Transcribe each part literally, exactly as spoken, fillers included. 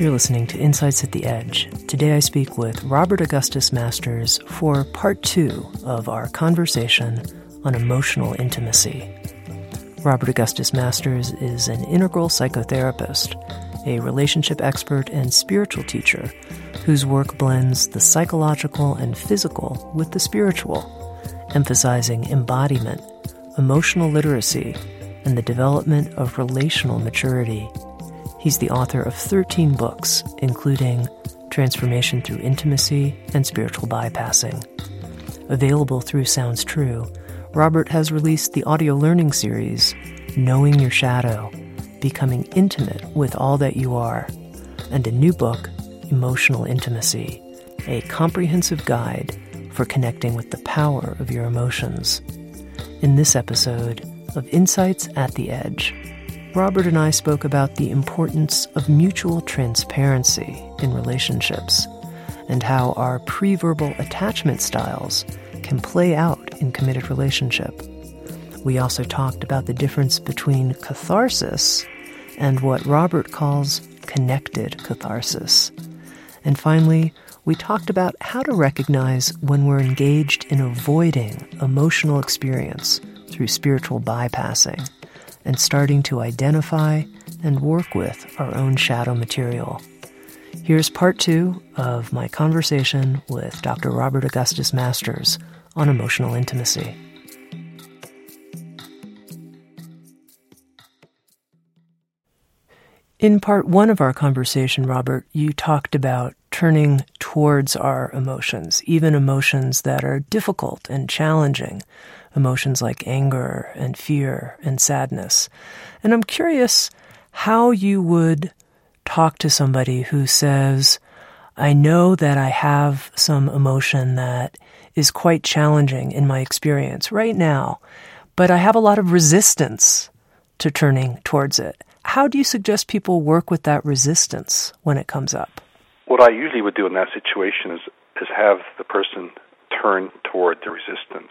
You're listening to Insights at the Edge. Today I speak with Robert Augustus Masters for part two of our conversation on emotional intimacy. Robert Augustus Masters is an integral psychotherapist, a relationship expert and spiritual teacher whose work blends the psychological and physical with the spiritual, emphasizing embodiment, emotional literacy, and the development of relational maturity. He's the author of thirteen books, including Transformation Through Intimacy and Spiritual Bypassing. Available through Sounds True, Robert has released the audio learning series, Knowing Your Shadow, Becoming Intimate with All That You Are, and a new book, Emotional Intimacy, a comprehensive guide for connecting with the power of your emotions. In this episode of Insights at the Edge, Robert and I spoke about the importance of mutual transparency in relationships and how our pre-verbal attachment styles can play out in committed relationship. We also talked about the difference between catharsis and what Robert calls connected catharsis. And finally, we talked about how to recognize when we're engaged in avoiding emotional experience through spiritual bypassing and starting to identify and work with our own shadow material. Here's part two of my conversation with Doctor Robert Augustus Masters on emotional intimacy. In part one of our conversation, Robert, you talked about turning towards our emotions, even emotions that are difficult and challenging, emotions like anger and fear and sadness. And I'm curious how you would talk to somebody who says, I know that I have some emotion that is quite challenging in my experience right now, but I have a lot of resistance to turning towards it. How do you suggest people work with that resistance when it comes up? What I usually would do in that situation is, is have the person turn toward the resistance.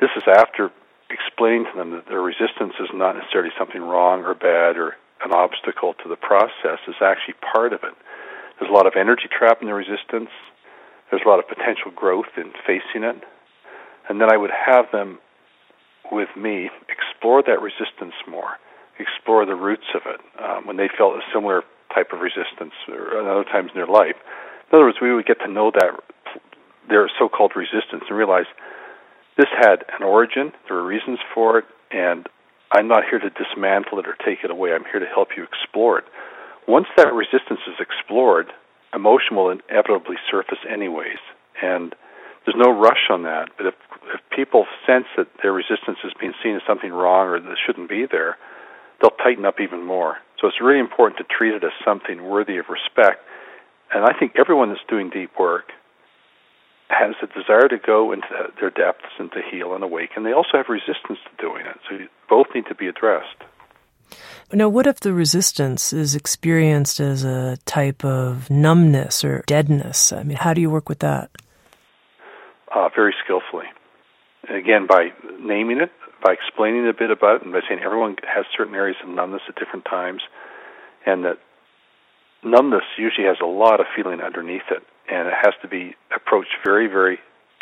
This is after explaining to them that their resistance is not necessarily something wrong or bad or an obstacle to the process. It's actually part of it. There's a lot of energy trapped in the resistance. There's a lot of potential growth in facing it. And then I would have them, with me, explore that resistance more, explore the roots of it um, when they felt a similar type of resistance or other times in their life. In other words, we would get to know that their so-called resistance and realize this had an origin, there were reasons for it, and I'm not here to dismantle it or take it away. I'm here to help you explore it. Once that resistance is explored, emotion will inevitably surface anyways, and there's no rush on that. But if, if people sense that their resistance is being seen as something wrong or that shouldn't be there, they'll tighten up even more. So it's really important to treat it as something worthy of respect. And I think everyone that's doing deep work has a desire to go into their depths and to heal and awaken. They also have resistance to doing it, so both need to be addressed. Now, what if the resistance is experienced as a type of numbness or deadness? I mean, how do you work with that? Uh, very skillfully. Again, by naming it, by explaining a bit about it, and by saying everyone has certain areas of numbness at different times, and that numbness usually has a lot of feeling underneath it. And it has to be approached very, very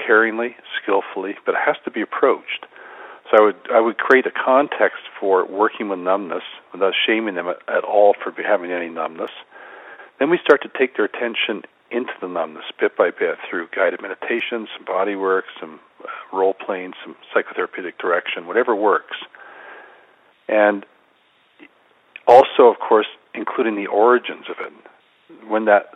caringly, skillfully, but it has to be approached. So I would I would create a context for working with numbness without shaming them at all for having any numbness, Then we start to take their attention into the numbness bit by bit through guided meditation, some body work, some role playing, some psychotherapeutic direction, whatever works. And also, of course, including the origins of it. When that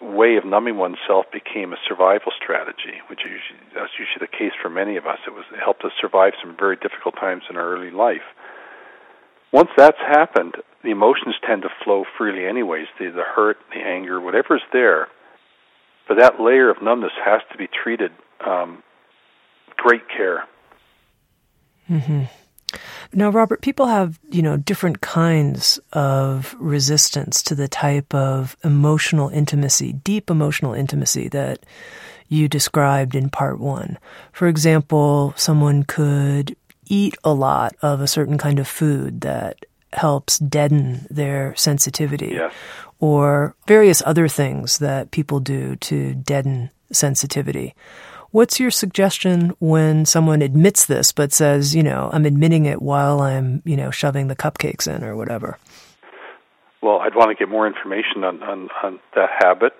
way of numbing oneself became a survival strategy, which is usually, that's usually the case for many of us. It was it helped us survive some very difficult times in our early life. Once that's happened, the emotions tend to flow freely anyways, the, the hurt, the anger, whatever's there. But that layer of numbness has to be treated um, with great care. Mm-hmm. Now, Robert, people have, you know, different kinds of resistance to the type of emotional intimacy, deep emotional intimacy that you described in part one. For example, someone could eat a lot of a certain kind of food that helps deaden their sensitivity, yeah. or various other things that people do to deaden sensitivity. What's your suggestion when someone admits this but says, you know, I'm admitting it while I'm, you know, shoving the cupcakes in or whatever? Well, I'd want to get more information on, on, on that habit,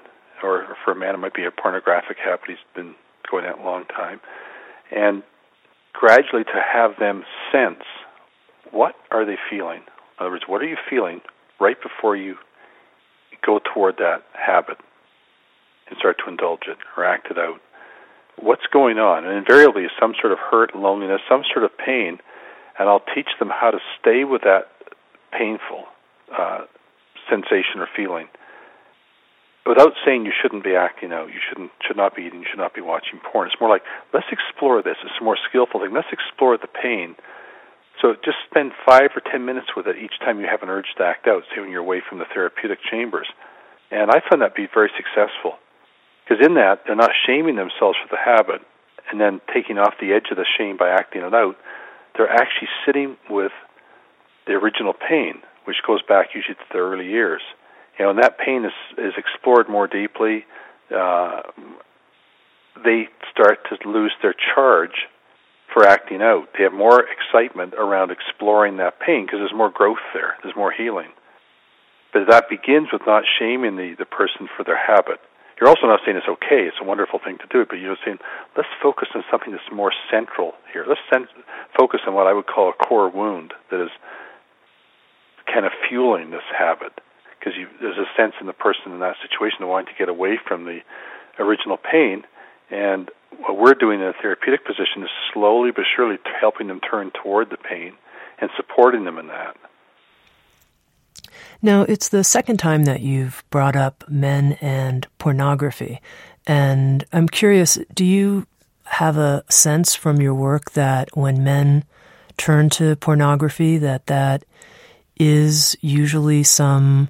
or for a man it might be a pornographic habit. He's been going on a long time. And gradually to have them sense, what are they feeling? In other words, what are you feeling right before you go toward that habit and start to indulge it or act it out? What's going on? And invariably some sort of hurt, loneliness, some sort of pain, and I'll teach them how to stay with that painful uh, sensation or feeling without saying you shouldn't be acting out, you shouldn't should not be eating, you should not be watching porn. It's more like, let's explore this. It's a more skillful thing. Let's explore the pain. So just spend five or ten minutes with it each time you have an urge to act out, say when you're away from the therapeutic chambers. And I found that be very successful. Because in that, they're not shaming themselves for the habit and then taking off the edge of the shame by acting it out. They're actually sitting with the original pain, which goes back usually to the early years. You know, and that pain is, is explored more deeply. Uh, they start to lose their charge for acting out. They have more excitement around exploring that pain because there's more growth there. There's more healing. But that begins with not shaming the, the person for their habit. You're also not saying it's okay, it's a wonderful thing to do, but you're saying, let's focus on something that's more central here. Let's sen- focus on what I would call a core wound that is kind of fueling this habit, because there's a sense in the person in that situation of wanting to get away from the original pain, and what we're doing in a therapeutic position is slowly but surely t- helping them turn toward the pain and supporting them in that. Now, it's the second time that you've brought up men and pornography, and I'm curious, do you have a sense from your work that when men turn to pornography, that that is usually some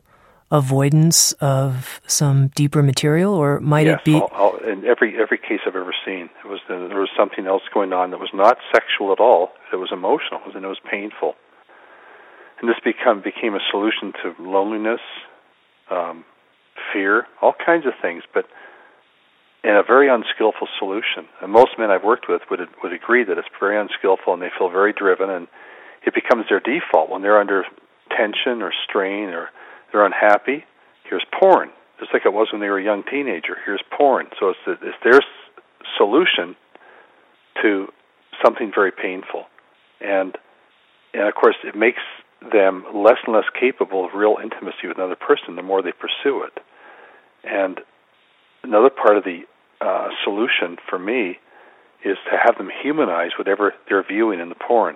avoidance of some deeper material, or might yes, it be? I'll, I'll, in every every case I've ever seen, it was there was something else going on that was not sexual at all. It was emotional, and it was painful. And this become became a solution to loneliness, um, fear, all kinds of things, but in a very unskillful solution. And most men I've worked with would would agree that it's very unskillful, and they feel very driven, and it becomes their default when they're under tension or strain or they're unhappy. Here's porn, just like it was when they were a young teenager. Here's porn. So it's, the, it's their solution to something very painful. And, and of course, it makes them less and less capable of real intimacy with another person the more they pursue it. And another part of the uh, solution for me is to have them humanize whatever they're viewing in the porn.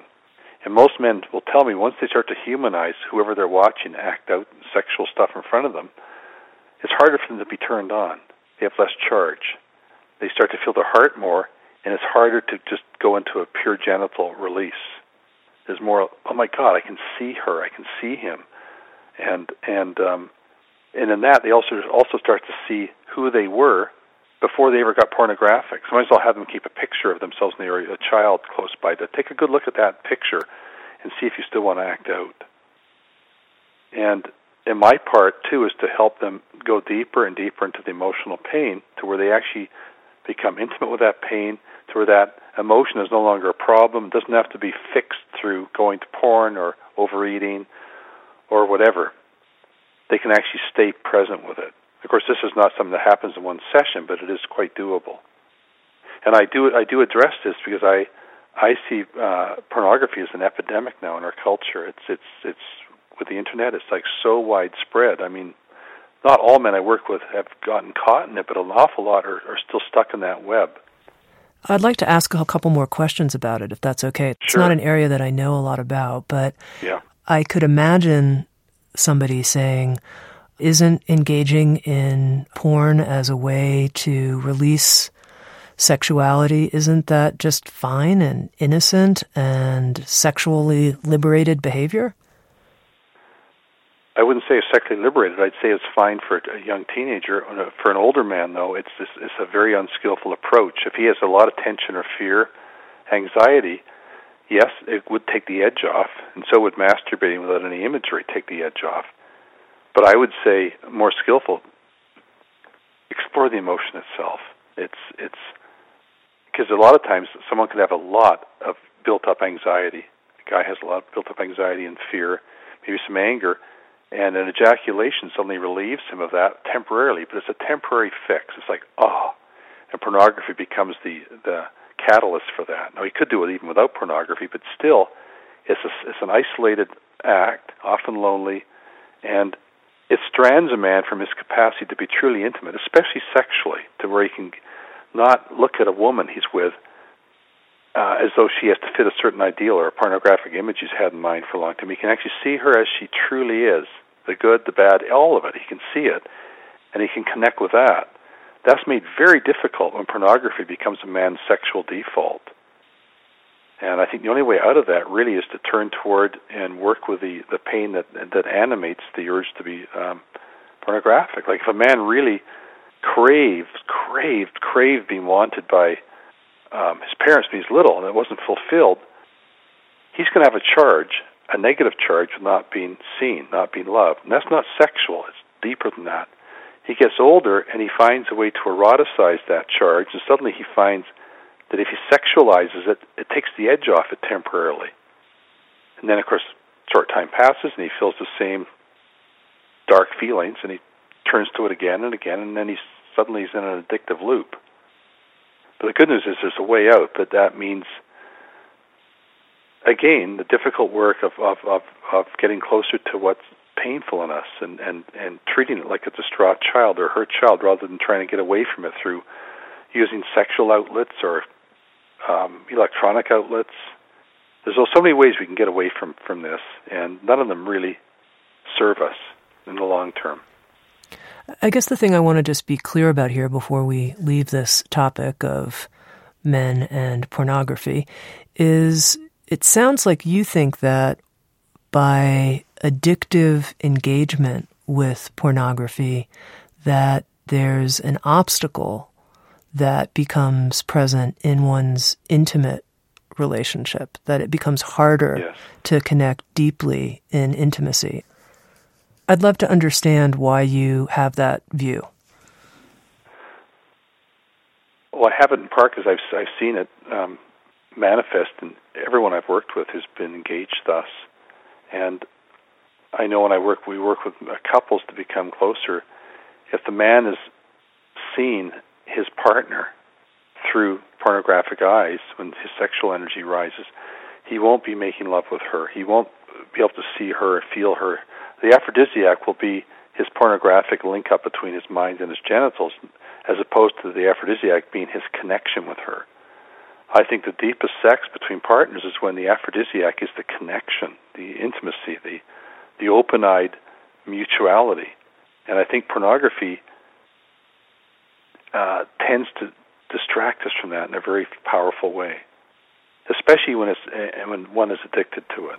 And most men will tell me once they start to humanize whoever they're watching act out sexual stuff in front of them, it's harder for them to be turned on. They have less charge. They start to feel their heart more, and it's harder to just go into a pure genital release. There's more, oh my God, I can see her, I can see him. And and um, and in that, they also also start to see who they were before they ever got pornographic. So I might as well have them keep a picture of themselves when they were a child close by, to take a good look at that picture and see if you still want to act out. And in my part, too, is to help them go deeper and deeper into the emotional pain to where they actually become intimate with that pain, to where that emotion is no longer a problem. It doesn't have to be fixed through going to porn or overeating or whatever. they can actually stay present with it. Of course, this is not something that happens in one session, but it is quite doable. And I do I do address this because I I see uh, pornography as an epidemic now in our culture. It's it's it's with the internet. It's like so widespread. I mean, not all men I work with have gotten caught in it, but an awful lot are, are still stuck in that web. I'd like to ask a couple more questions about it, if that's okay. Sure. It's not an area that I know a lot about, but yeah. I could imagine somebody saying, isn't engaging in porn as a way to release sexuality, isn't that just fine and innocent and sexually liberated behavior? I wouldn't say it's sexually liberated. I'd say it's fine for a young teenager. For an older man, though, it's, it's, it's a very unskillful approach. If he has a lot of tension or fear, anxiety, yes, it would take the edge off, and so would masturbating without any imagery take the edge off. But I would say more skillful, explore the emotion itself. It's it's because a lot of times someone can have a lot of built-up anxiety. The guy has a lot of built-up anxiety and fear, maybe some anger, and an ejaculation suddenly relieves him of that temporarily, but it's a temporary fix. It's like, oh, and pornography becomes the, the catalyst for that. Now, he could do it even without pornography, but still, it's a, it's an isolated act, often lonely, and it strands a man from his capacity to be truly intimate, especially sexually, to where he can not look at a woman he's with uh, as though she has to fit a certain ideal or a pornographic image he's had in mind for a long time. He can actually see her as she truly is, the good, the bad, all of it. He can see it, and he can connect with that. That's made very difficult when pornography becomes a man's sexual default. And I think the only way out of that really is to turn toward and work with the, the pain that that animates the urge to be um, pornographic. Like if a man really craves, craved, craved being wanted by um, his parents when he's little and it wasn't fulfilled, he's going to have a charge, a negative charge of not being seen, not being loved. And that's not sexual. It's deeper than that. He gets older and he finds a way to eroticize that charge, and suddenly he finds that if he sexualizes it, it takes the edge off it temporarily. And then, of course, short time passes, and he feels the same dark feelings, and he turns to it again and again, and then he suddenly is in an addictive loop. But the good news is there's a way out, but that means, again, the difficult work of, of, of, of getting closer to what's painful in us and, and, and treating it like a distraught child or hurt child rather than trying to get away from it through using sexual outlets or Um, electronic outlets. There's so many ways we can get away from, from this, and none of them really serve us in the long term. I guess the thing I want to just be clear about here before we leave this topic of men and pornography is it sounds like you think that by addictive engagement with pornography that there's an obstacle that becomes present in one's intimate relationship, that it becomes harder yes. to connect deeply in intimacy. I'd love to understand why you have that view. Well, I have it in part because I've, I've seen it um, manifest in everyone I've worked with who's been engaged thus. And I know when I work, we work with couples to become closer. If the man is seen his partner through pornographic eyes, when his sexual energy rises, he won't be making love with her. He won't be able to see her or feel her. The aphrodisiac will be his pornographic link-up between his mind and his genitals, as opposed to the aphrodisiac being his connection with her. I think the deepest sex between partners is when the aphrodisiac is the connection, the intimacy, the, the open-eyed mutuality. And I think pornography Uh, tends to distract us from that in a very powerful way, especially when it's uh, when one is addicted to it.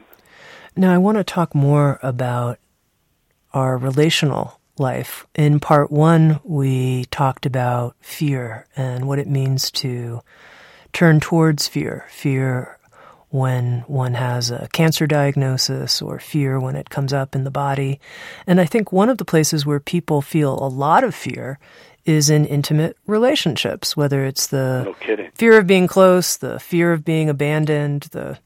Now, I want to talk more about our relational life. In part one, we talked about fear and what it means to turn towards fear. Fear when one has a cancer diagnosis or fear when it comes up in the body. And I think one of the places where people feel a lot of fear is in intimate relationships, whether it's the no kidding. fear of being close, the fear of being abandoned, the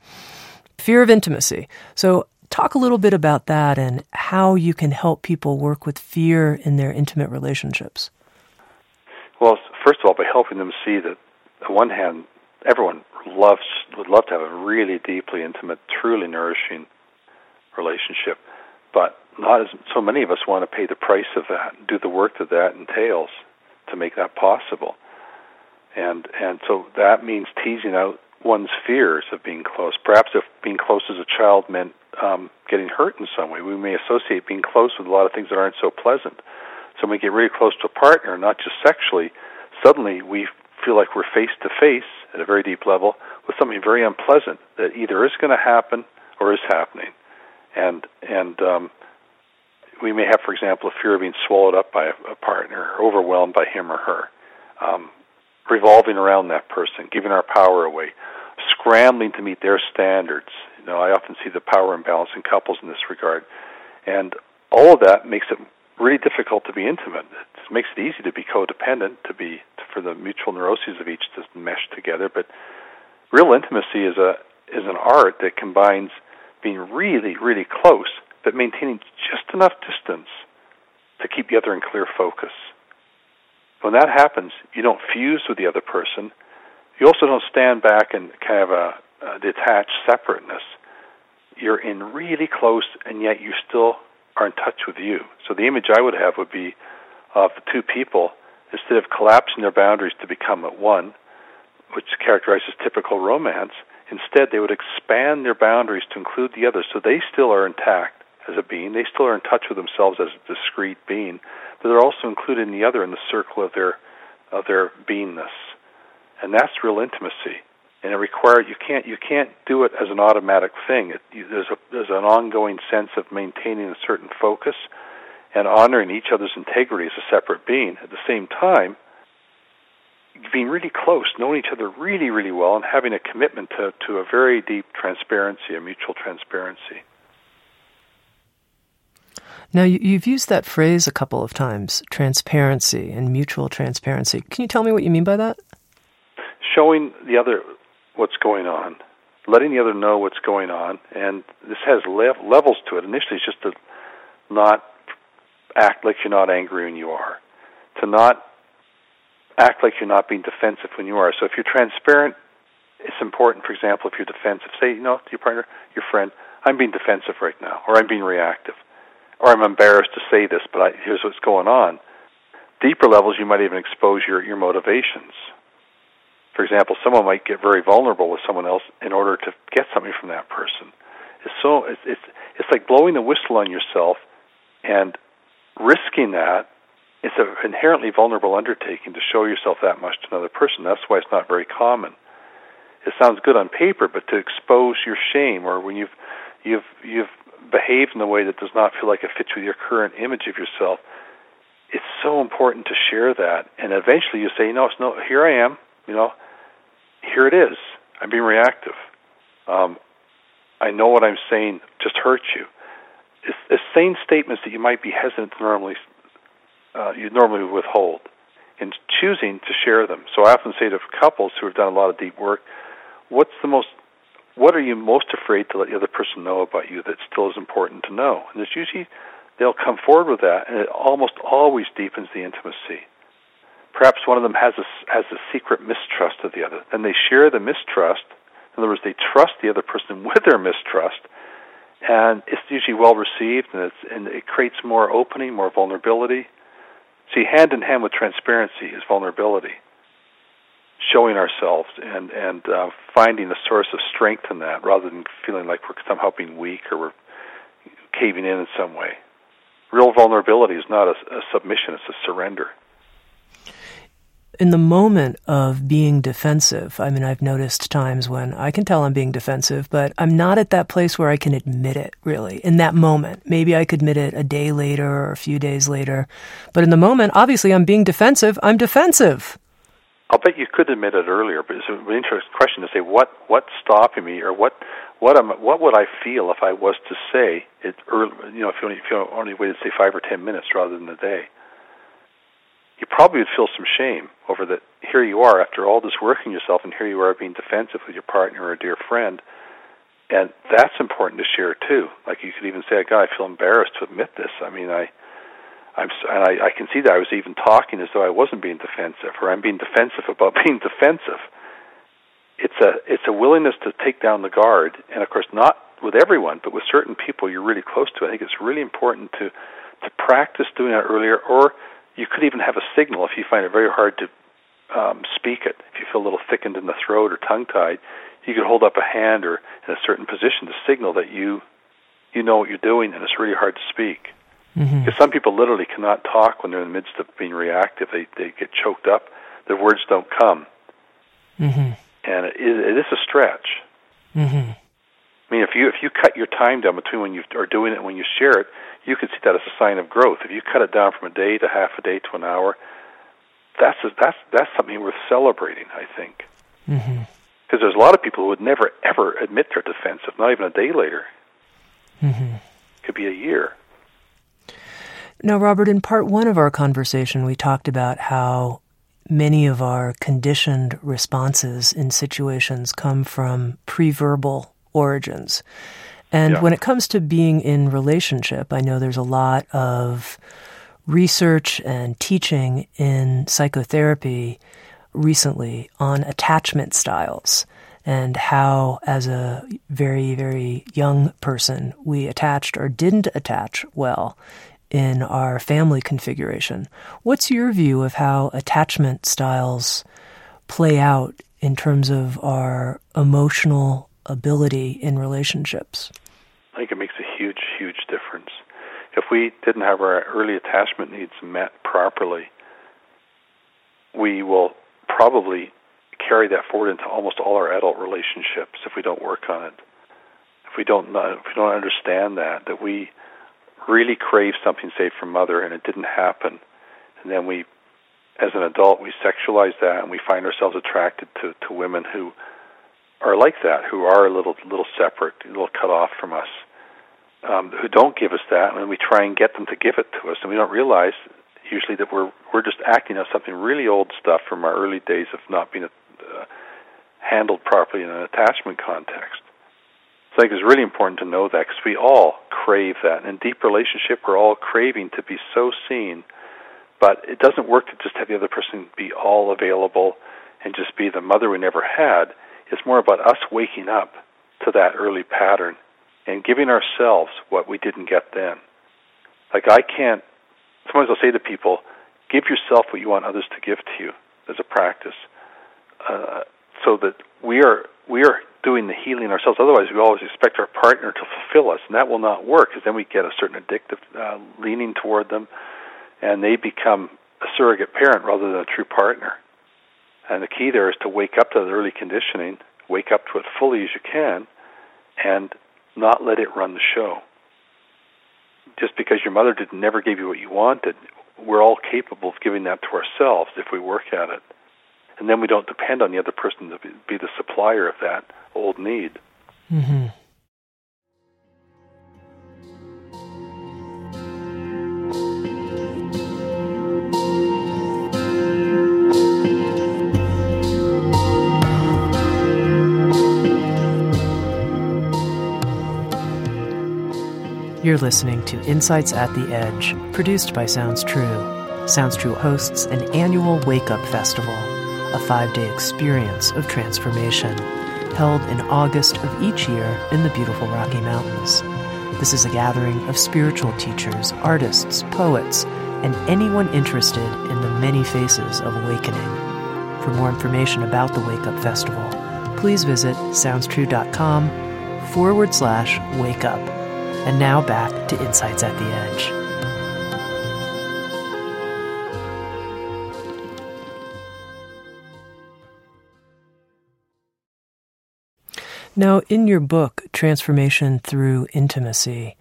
fear of intimacy. So Talk a little bit about that and how you can help people work with fear in their intimate relationships. Well, first of all, by helping them see that, on one hand, everyone loves would love to have a really deeply intimate, truly nourishing relationship, but not as so many of us want to pay the price of that, do the work that that entails to make that possible. And and so that means teasing out one's fears of being close. Perhaps if being close as a child meant um, getting hurt in some way, we may associate being close with a lot of things that aren't so pleasant. So when we get really close to a partner, not just sexually, suddenly we feel like we're face-to-face at a very deep level with something very unpleasant that either is going to happen or is happening. And and um, we may have, for example, a fear of being swallowed up by a, a partner, or overwhelmed by him or her, um, revolving around that person, giving our power away, scrambling to meet their standards. You know, I often see the power imbalance in couples in this regard. And all of that makes it really difficult to be intimate. It makes it easy to be codependent, to be for the mutual neuroses of each to mesh together. But real intimacy is a is an art that combines being really, really close, but maintaining just enough distance to keep the other in clear focus. When that happens, you don't fuse with the other person. You also don't stand back and kind of a, a detached separateness. You're in really close, and yet you still are in touch with you. So the image I would have would be of the two people, instead of collapsing their boundaries to become at one, which characterizes typical romance, instead they would expand their boundaries to include the other, so they still are intact as a being. They still are in touch with themselves as a discrete being, but they're also included in the other in the circle of their of their beingness. And that's real intimacy. And it requires, you can't you can't do it as an automatic thing. It, you, there's a, there's an ongoing sense of maintaining a certain focus and honoring each other's integrity as a separate being. At the same time, being really close, knowing each other really, really well, and having a commitment to, to a very deep transparency, a mutual transparency. Now, you've used that phrase a couple of times, transparency and mutual transparency. Can you tell me what you mean by that? Showing the other what's going on, letting the other know what's going on, and this has lev- levels to it. Initially, it's just to not act like you're not angry when you are, to not act like you're not being defensive when you are. So if you're transparent, it's important, for example, if you're defensive, say, you know, to your partner, your friend, I'm being defensive right now, or I'm being reactive, or I'm embarrassed to say this, but I, here's what's going on. Deeper levels, you might even expose your, your motivations. For example, someone might get very vulnerable with someone else in order to get something from that person. It's so it's it's, it's like blowing the whistle on yourself and risking that. It's an inherently vulnerable undertaking to show yourself that much to another person. That's why it's not very common. It sounds good on paper, but to expose your shame, or when you've you've you've behaved in a way that does not feel like it fits with your current image of yourself, it's so important to share that. And eventually, you say, "No, it's no. Here I am. You know." Here it is. I'm being reactive. Um, I know what I'm saying just hurts you. It's, it's saying statements that you might be hesitant to normally, uh, you normally withhold, and choosing to share them. So I often say to couples who have done a lot of deep work, what's the most, what are you most afraid to let the other person know about you that still is important to know? And it's usually they'll come forward with that, and it almost always deepens the intimacy. Perhaps one of them has a, has a secret mistrust of the other. Then they share the mistrust. In other words, they trust the other person with their mistrust, and it's usually well-received, and, it's, and it creates more opening, more vulnerability. See, hand-in-hand with transparency is vulnerability, showing ourselves and, and uh, finding a source of strength in that rather than feeling like we're somehow being weak or we're caving in in some way. Real vulnerability is not a, a submission, it's a surrender. In the moment of being defensive, I mean, I've noticed times when I can tell I'm being defensive, but I'm not at that place where I can admit it, really, in that moment. Maybe I could admit it a day later or a few days later. But in the moment, obviously, I'm being defensive. I'm defensive. I'll bet you could admit it earlier, but it's an interesting question to say, what, what's stopping me, or what what am, what would I feel if I was to say it early, you know, if you only, if you only waited, say, five or ten minutes rather than a day? You probably would feel some shame over that here you are after all this work in yourself, and here you are being defensive with your partner or a dear friend. And that's important to share too. Like you could even say, God, I feel embarrassed to admit this. I mean, I I'm, and I, I can see that I was even talking as though I wasn't being defensive, or I'm being defensive about being defensive. It's a it's a willingness to take down the guard, and of course not with everyone, but with certain people you're really close to. I think it's really important to, to practice doing that earlier, or you could even have a signal if you find it very hard to um, speak it. If you feel a little thickened in the throat or tongue-tied, you could hold up a hand or in a certain position to signal that you you know what you're doing and it's really hard to speak. Mm-hmm. Because some people literally cannot talk when they're in the midst of being reactive. They they get choked up. Their words don't come. Mm-hmm. And it, it is a stretch. Mm-hmm. I mean, if you if you cut your time down between when you are doing it and when you share it, you can see that as a sign of growth. If you cut it down from a day to half a day to an hour, that's a, that's that's something worth celebrating, I think. Because mm-hmm. there's a lot of people who would never, ever admit they're defensive, not even a day later. Mm-hmm. Could be a year. Now, Robert, in part one of our conversation, we talked about how many of our conditioned responses in situations come from pre-verbal origins. And yeah. when it comes to being in relationship, I know there's a lot of research and teaching in psychotherapy recently on attachment styles and how, as a very, very young person, we attached or didn't attach well in our family configuration. What's your view of how attachment styles play out in terms of our emotional ability in relationships? I think it makes a huge, huge difference. If we didn't have our early attachment needs met properly, we will probably carry that forward into almost all our adult relationships if we don't work on it. If we don't, if we don't understand that, that we really crave something, say, from mother, and it didn't happen. And then we, as an adult, we sexualize that, and we find ourselves attracted to, to women who are like that, who are a little little separate, a little cut off from us, um, who don't give us that, and we try and get them to give it to us, and we don't realize usually that we're we're just acting on something really old stuff from our early days of not being uh, handled properly in an attachment context. I think it's really important to know that because we all crave that. And in deep relationship, we're all craving to be so seen. But it doesn't work to just have the other person be all available and just be the mother we never had. It's more about us waking up to that early pattern and giving ourselves what we didn't get then. Like I can't, sometimes I'll say to people, give yourself what you want others to give to you as a practice uh, so that we are we are doing the healing ourselves. Otherwise, we always expect our partner to fulfill us, and that will not work because then we get a certain addictive uh, leaning toward them, and they become a surrogate parent rather than a true partner. And the key there is to wake up to the early conditioning, wake up to it fully as you can, and not let it run the show. Just because your mother did never give you what you wanted, we're all capable of giving that to ourselves if we work at it. And then we don't depend on the other person to be the supplier of that old need. Mm-hmm. You're listening to Insights at the Edge, produced by Sounds True. Sounds True hosts an annual Wake Up Festival, a five-day experience of transformation, held in August of each year in the beautiful Rocky Mountains. This is a gathering of spiritual teachers, artists, poets, and anyone interested in the many faces of awakening. For more information about the Wake Up Festival, please visit sounds true dot com forward slash wake up. And now back to Insights at the Edge. Now, in your book, Transformation Through Intimacy,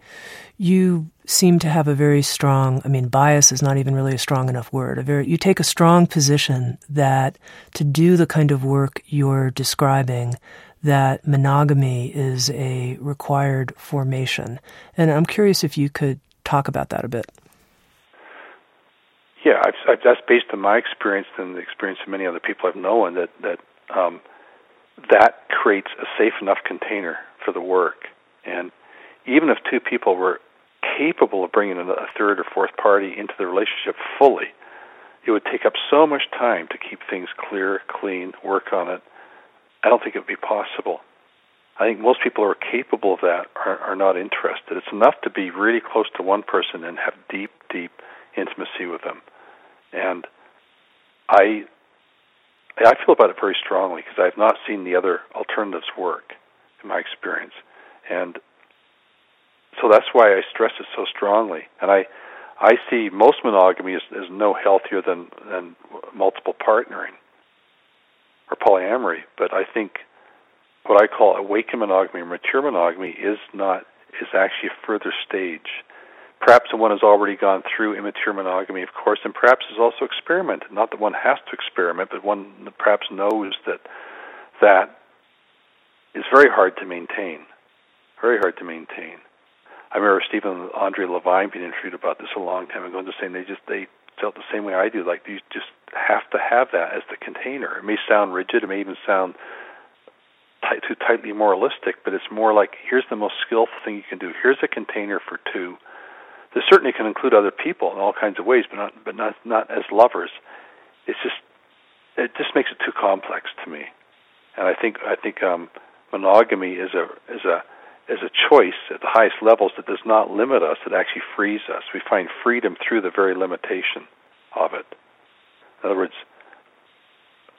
you seem to have a very strong, I mean, bias is not even really a strong enough word. A very, you take a strong position that to do the kind of work you're describing, that monogamy is a required formation. And I'm curious if you could talk about that a bit. Yeah, I've, I've, that's based on my experience and the experience of many other people I've known that, that, um, that creates a safe enough container for the work. And even if two people were capable of bringing in a third or fourth party into the relationship fully, it would take up so much time to keep things clear, clean, work on it. I don't think it would be possible. I think most people who are capable of that are, are not interested. It's enough to be really close to one person and have deep, deep intimacy with them. And I I feel about it very strongly because I've not seen the other alternatives work in my experience. And so that's why I stress it so strongly. And I I see most monogamy as, as no healthier than, than multiple partnering or polyamory. But I think what I call awakened monogamy or mature monogamy is not is actually a further stage. Perhaps the one has already gone through immature monogamy, of course, and perhaps has also experimented. Not that one has to experiment, but one perhaps knows that that is very hard to maintain. Very hard to maintain. I remember Stephen Andre Levine being interviewed about this a long time ago, and just saying they just they felt the same way I do. Like you just have to have that as the container. It may sound rigid. It may even sound tight, too tightly moralistic, but it's more like here's the most skillful thing you can do. Here's a container for two. This certainly can include other people in all kinds of ways, but not but not not as lovers. It's just it just makes it too complex to me. And I think I think um, monogamy is a is a is a choice at the highest levels that does not limit us, it actually frees us. We find freedom through the very limitation of it. In other words,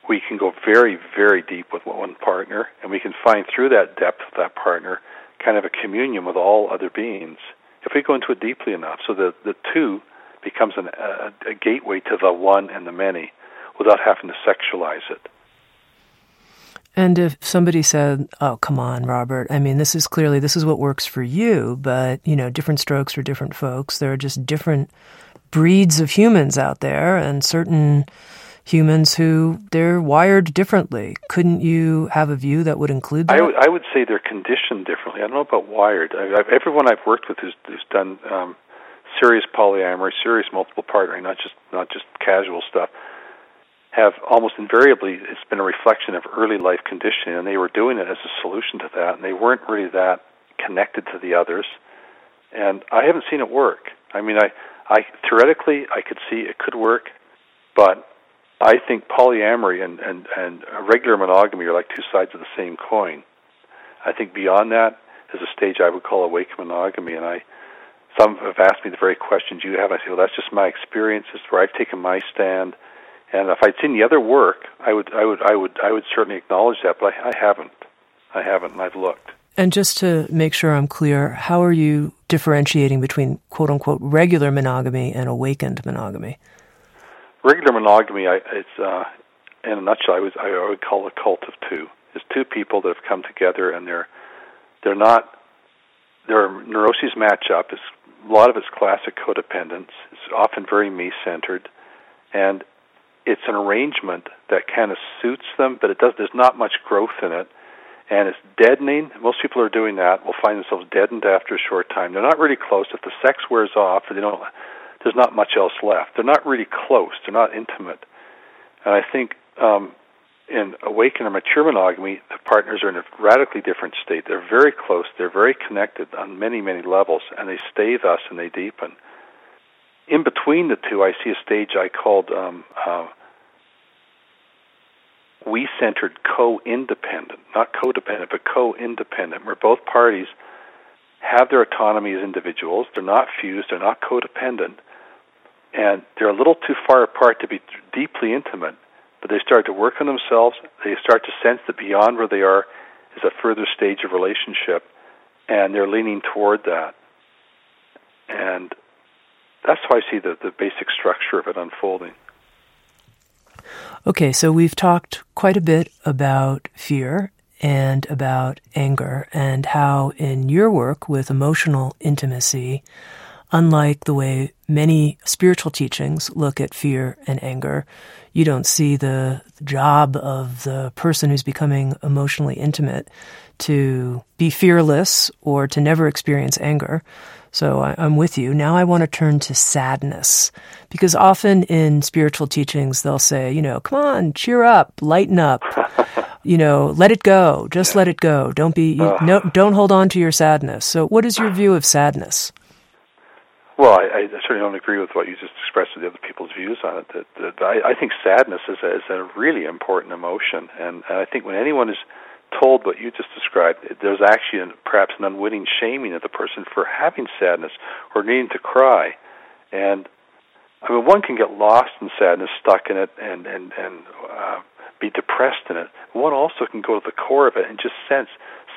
we can go very, very deep with one partner, and we can find through that depth of that partner kind of a communion with all other beings if we go into it deeply enough. So the, the two becomes an, a, a gateway to the one and the many without having to sexualize it. And if somebody said, oh, come on, Robert, I mean, this is clearly, this is what works for you, but, you know, different strokes for different folks. There are just different breeds of humans out there and certain humans who they're wired differently. Couldn't you have a view that would include that? I, w- I would say they're conditioned differently. I don't know about wired. I, I've, everyone I've worked with who's, who's done um, serious polyamory, serious multiple partnering, not just not just casual stuff, have almost invariably, it's been a reflection of early life conditioning, and they were doing it as a solution to that, and they weren't really that connected to the others. And I haven't seen it work. I mean, I, I theoretically, I could see it could work, but I think polyamory and, and, and regular monogamy are like two sides of the same coin. I think beyond that is a stage I would call awake monogamy, and I some have asked me the very questions you have. I say, well, that's just my experiences where I've taken my stand. And if I'd seen the other work, I would, I would, I would, I would certainly acknowledge that. But I, I haven't, I haven't, and I've looked. And just to make sure I'm clear, how are you differentiating between "quote unquote" regular monogamy and awakened monogamy? Regular monogamy, I, it's uh, in a nutshell, I would, I would call a cult of two. It's two people that have come together, and they're they're not their neuroses match up. It's, a lot of it's classic codependence. It's often very me-centered, and it's an arrangement that kind of suits them, but it does. There's not much growth in it, and it's deadening. Most people who are doing that will find themselves deadened after a short time. They're not really close. If the sex wears off, they don't, there's not much else left. They're not really close. They're not intimate. And I think um, in awakened or mature monogamy, the partners are in a radically different state. They're very close. They're very connected on many, many levels, and they stay thus and they deepen. In between the two, I see a stage I called um, uh, we-centered co-independent, not codependent, but co-independent, where both parties have their autonomy as individuals. They're not fused. They're not codependent. And they're a little too far apart to be deeply intimate, but they start to work on themselves. They start to sense that beyond where they are is a further stage of relationship, and they're leaning toward that. And that's how I see the, the basic structure of it unfolding. Okay, so we've talked quite a bit about fear and about anger and how in your work with emotional intimacy, unlike the way many spiritual teachings look at fear and anger, you don't see the job of the person who's becoming emotionally intimate to be fearless or to never experience anger. So I'm with you. Now I want to turn to sadness, because often in spiritual teachings, they'll say, you know, come on, cheer up, lighten up. you know, let it go, just yeah. let it go. Don't be, you, uh, no, don't hold on to your sadness. So what is your view of sadness? Well, I, I certainly don't agree with what you just expressed with the other people's views on it. That, that I, I think sadness is a, is a really important emotion, and, and I think when anyone is told what you just described, there's actually an, perhaps an unwitting shaming of the person for having sadness or needing to cry. And I mean, one can get lost in sadness, stuck in it, and and and uh, be depressed in it. One also can go to the core of it and just sense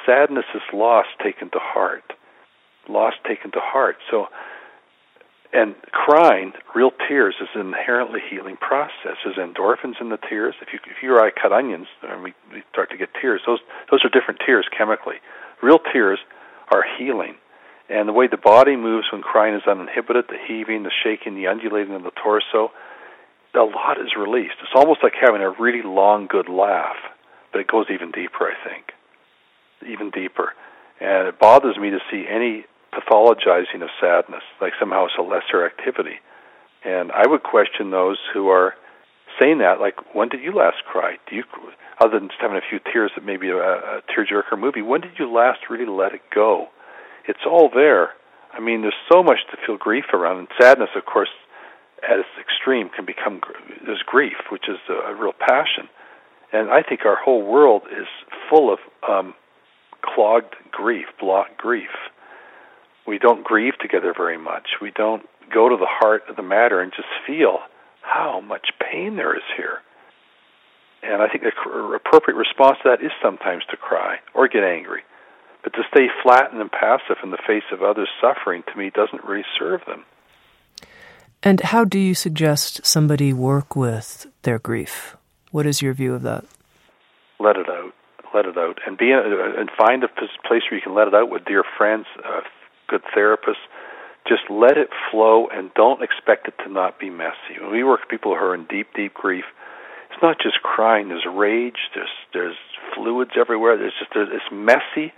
sadness is loss taken to heart, loss taken to heart. So. And crying, real tears, is an inherently healing process. There's endorphins in the tears. If you, if you or I cut onions and we, we start to get tears, those those are different tears chemically. Real tears are healing. And the way the body moves when crying is uninhibited, the heaving, the shaking, the undulating of the torso, a lot is released. It's almost like having a really long, good laugh, but it goes even deeper, I think, even deeper. And it bothers me to see any pathologizing of sadness, like somehow it's a lesser activity. And I would question those who are saying that, like, when did you last cry? Do you, other than just having a few tears that maybe a, a tearjerker movie, when did you last really let it go? It's all there. I mean, there's so much to feel grief around, and sadness, of course, at its extreme can become, there's grief, which is a, a real passion. And I think our whole world is full of um, clogged grief, blocked grief. We don't grieve together very much. We don't go to the heart of the matter and just feel how much pain there is here. And I think the appropriate response to that is sometimes to cry or get angry. But to stay flat and impassive in the face of others' suffering, to me, doesn't really serve them. And how do you suggest somebody work with their grief? What is your view of that? Let it out. Let it out. And be in, and find a place where you can let it out with dear friends, uh, good therapist, just let it flow and don't expect it to not be messy. When we work with people who are in deep, deep grief, it's not just crying. There's rage. There's there's fluids everywhere. There's just there's, it's messy.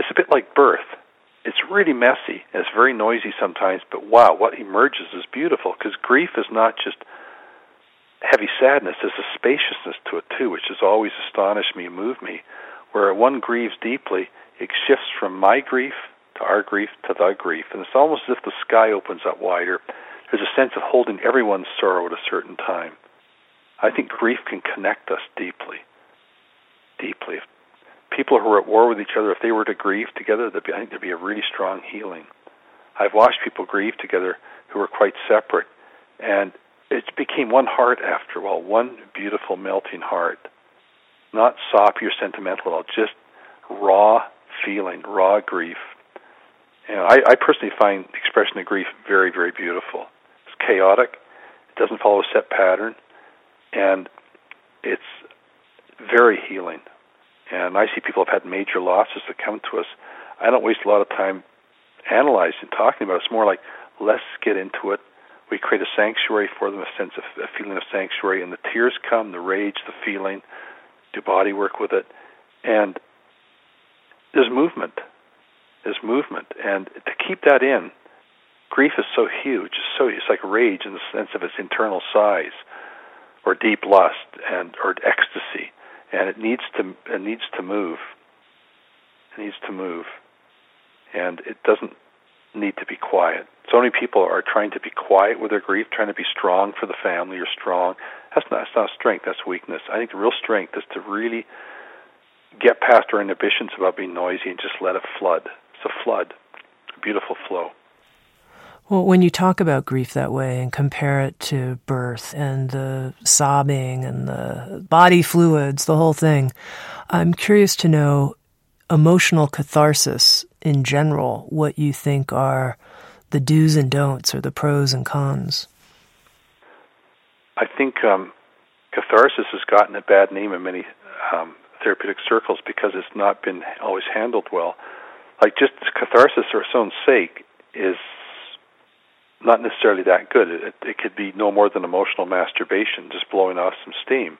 It's a bit like birth. It's really messy. It's very noisy sometimes. But wow, what emerges is beautiful, because grief is not just heavy sadness. There's a spaciousness to it too, which has always astonished me and moved me. Where one grieves deeply, it shifts from my grief to our grief, to thy grief. And it's almost as if the sky opens up wider. There's a sense of holding everyone's sorrow at a certain time. I think grief can connect us deeply, deeply. If people who are at war with each other, if they were to grieve together, there'd be, I think there'd be a really strong healing. I've watched people grieve together who were quite separate, and it became one heart after a while, one beautiful melting heart. Not soppy or sentimental at all, just raw feeling, raw grief. And I, I personally find expression of grief very, very beautiful. It's chaotic. It doesn't follow a set pattern. And it's very healing. And I see people have had major losses that come to us. I don't waste a lot of time analyzing, talking about it. It's more like, let's get into it. We create a sanctuary for them, a sense of a feeling of sanctuary. And the tears come, the rage, the feeling. Do body work with it. And there's movement. Is movement, and to keep that in, grief is so huge, it's so it's like rage in the sense of its internal size, or deep lust, and or ecstasy, and it needs to it needs to move, it needs to move, and it doesn't need to be quiet. So many people are trying to be quiet with their grief, trying to be strong for the family or strong. That's not that's not strength, that's weakness. I think the real strength is to really get past our inhibitions about being noisy and just let it flood. A flood, a beautiful flow. Well, when you talk about grief that way and compare it to birth and the sobbing and the body fluids, the whole thing, I'm curious to know emotional catharsis in general, what you think are the do's and don'ts or the pros and cons. I think um, catharsis has gotten a bad name in many um, therapeutic circles because it's not been always handled well. Like, just catharsis for its own sake is not necessarily that good. It, it could be no more than emotional masturbation, just blowing off some steam,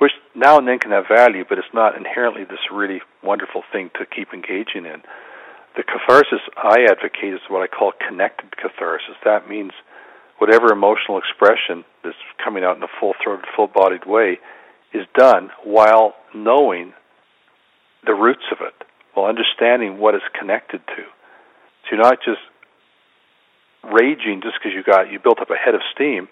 which now and then can have value, but it's not inherently this really wonderful thing to keep engaging in. The catharsis I advocate is what I call connected catharsis. That means whatever emotional expression that's coming out in a full-throated, full-bodied way is done while knowing the roots of it, while understanding what it's connected to. So you're not just raging just because you got you built up a head of steam.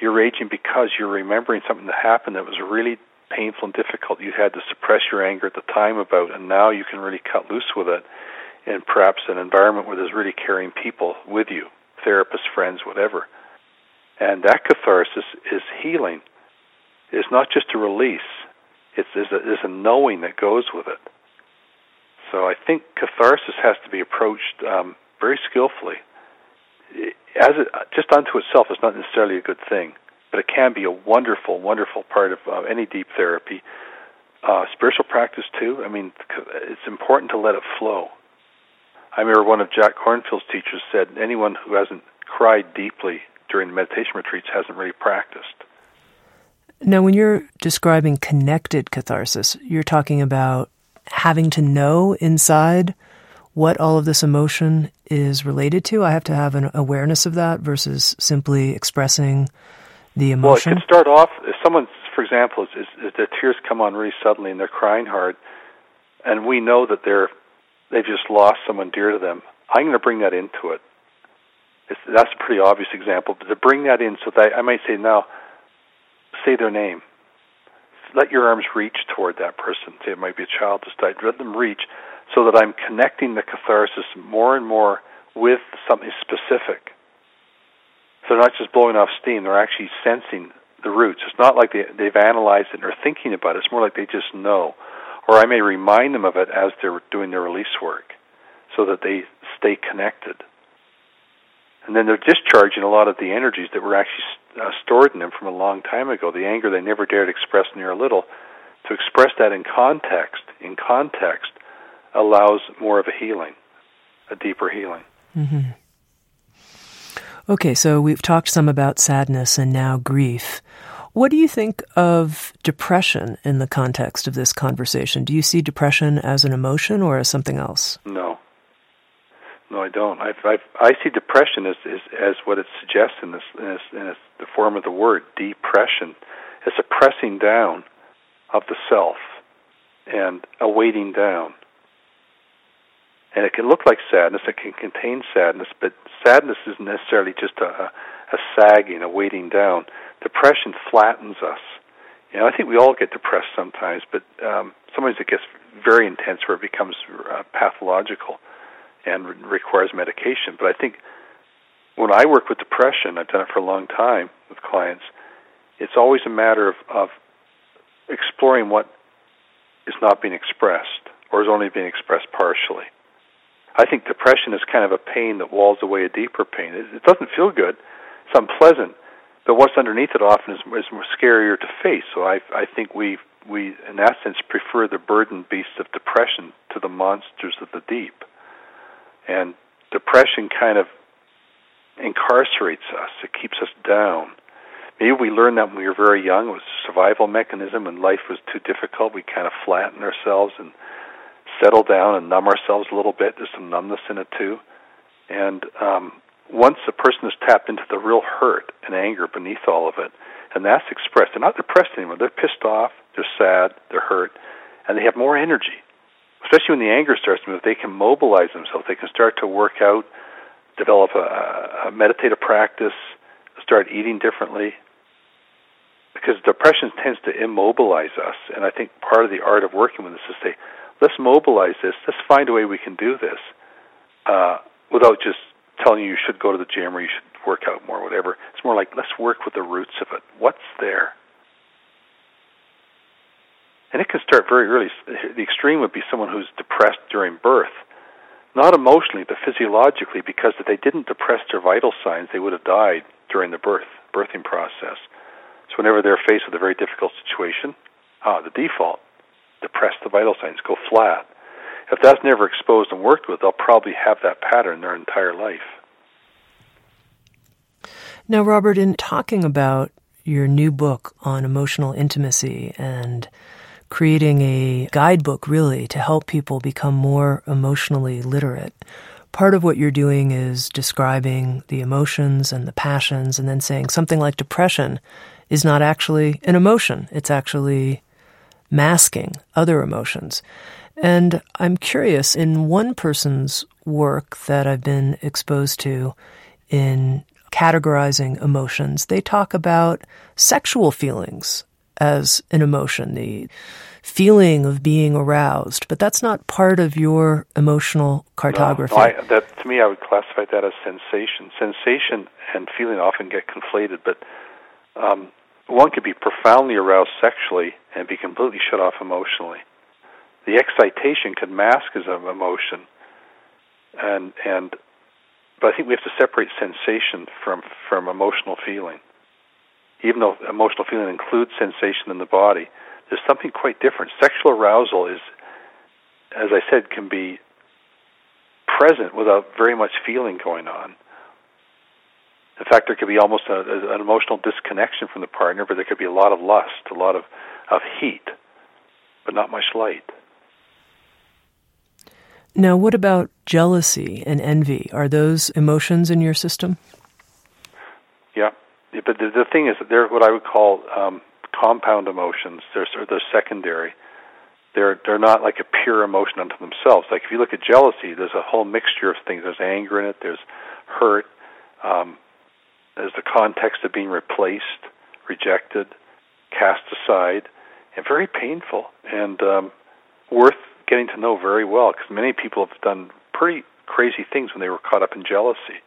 You're raging because you're remembering something that happened that was really painful and difficult. You had to suppress your anger at the time about, and now you can really cut loose with it in perhaps an environment where there's really caring people with you, therapists, friends, whatever. And that catharsis is healing. It's not just a release. It's, it's, a, it's a knowing that goes with it. So I think catharsis has to be approached um, very skillfully. As it, just unto itself, it's not necessarily a good thing, but it can be a wonderful, wonderful part of uh, any deep therapy. Uh, spiritual practice, too. I mean, it's important to let it flow. I remember one of Jack Kornfield's teachers said, anyone who hasn't cried deeply during the meditation retreats hasn't really practiced. Now, when you're describing connected catharsis, you're talking about having to know inside what all of this emotion is related to. I have to have an awareness of that versus simply expressing the emotion. Well, it can start off, if someone, for example, is, is their tears come on really suddenly and they're crying hard, and we know that they're, they've just lost someone dear to them, I'm going to bring that into it. It's, that's a pretty obvious example, but to bring that in so that I, I might say, now, say their name. Let your arms reach toward that person. Say it might be a child just died. Let them reach so that I'm connecting the catharsis more and more with something specific. So they're not just blowing off steam. They're actually sensing the roots. It's not like they, they've analyzed it or thinking about it. It's more like they just know. Or I may remind them of it as they're doing their release work so that they stay connected. And then they're discharging a lot of the energies that were actually uh, stored in them from a long time ago, the anger they never dared express near little. To express that in context, in context, allows more of a healing, a deeper healing. Mm-hmm. Okay, so we've talked some about sadness and now grief. What do you think of depression in the context of this conversation? Do you see depression as an emotion or as something else? No. No, I don't. I've, I've, I see depression as, as, as what it suggests in, this, in, this, in this, the form of the word, depression. It's a pressing down of the self and a weighting down. And it can look like sadness, it can contain sadness, but sadness isn't necessarily just a, a sagging, a weighting down. Depression flattens us. You know, I think we all get depressed sometimes, but um, sometimes it gets very intense where it becomes uh, pathological and re- requires medication. But I think when I work with depression, I've done it for a long time with clients, it's always a matter of, of exploring what is not being expressed or is only being expressed partially. I think depression is kind of a pain that walls away a deeper pain. It, it doesn't feel good. It's unpleasant, but what's underneath it often is, is more scarier to face. So I, I think we, we, in that sense, prefer the burdened beasts of depression to the monsters of the deep. And depression kind of incarcerates us. It keeps us down. Maybe we learned that when we were very young. It was a survival mechanism. When life was too difficult, we kind of flattened ourselves and settle down and numb ourselves a little bit. There's some numbness in it, too. And um, once a person is tapped into the real hurt and anger beneath all of it, and that's expressed, they're not depressed anymore. They're pissed off, they're sad, they're hurt, and they have more energy. Especially when the anger starts to move, they can mobilize themselves. They can start to work out, develop a, a meditative practice, start eating differently. Because depression tends to immobilize us. And I think part of the art of working with this is to say, let's mobilize this. Let's find a way we can do this uh, without just telling you you should go to the gym or you should work out more, whatever. It's more like, let's work with the roots of it. What's there? And it can start very early. The extreme would be someone who's depressed during birth. Not emotionally, but physiologically, because if they didn't depress their vital signs, they would have died during the birth, birthing process. So whenever they're faced with a very difficult situation, ah, the default, depress the vital signs, go flat. If that's never exposed and worked with, they'll probably have that pattern their entire life. Now, Robert, in talking about your new book on emotional intimacy and creating a guidebook, really, to help people become more emotionally literate. Part of what you're doing is describing the emotions and the passions and then saying something like depression is not actually an emotion. It's actually masking other emotions. And I'm curious, in one person's work that I've been exposed to in categorizing emotions, they talk about sexual feelings as an emotion, the feeling of being aroused, but that's not part of your emotional cartography. No, no, I, that, to me, I would classify that as sensation. Sensation and feeling often get conflated, but um, one could be profoundly aroused sexually and be completely shut off emotionally. The excitation could mask as an emotion, and and but I think we have to separate sensation from, from emotional feeling. Even though emotional feeling includes sensation in the body, there's something quite different. Sexual arousal is, as I said, can be present without very much feeling going on. In fact, there could be almost a, an emotional disconnection from the partner, but there could be a lot of lust, a lot of, of heat, but not much light. Now, what about jealousy and envy? Are those emotions in your system? Yeah. But the, the thing is that they're what I would call um, compound emotions. They're they're secondary. They're they're not like a pure emotion unto themselves. Like if you look at jealousy, there's a whole mixture of things. There's anger in it. There's hurt. Um, there's the context of being replaced, rejected, cast aside, and very painful and um, worth getting to know very well. Because many people have done pretty crazy things when they were caught up in jealousy.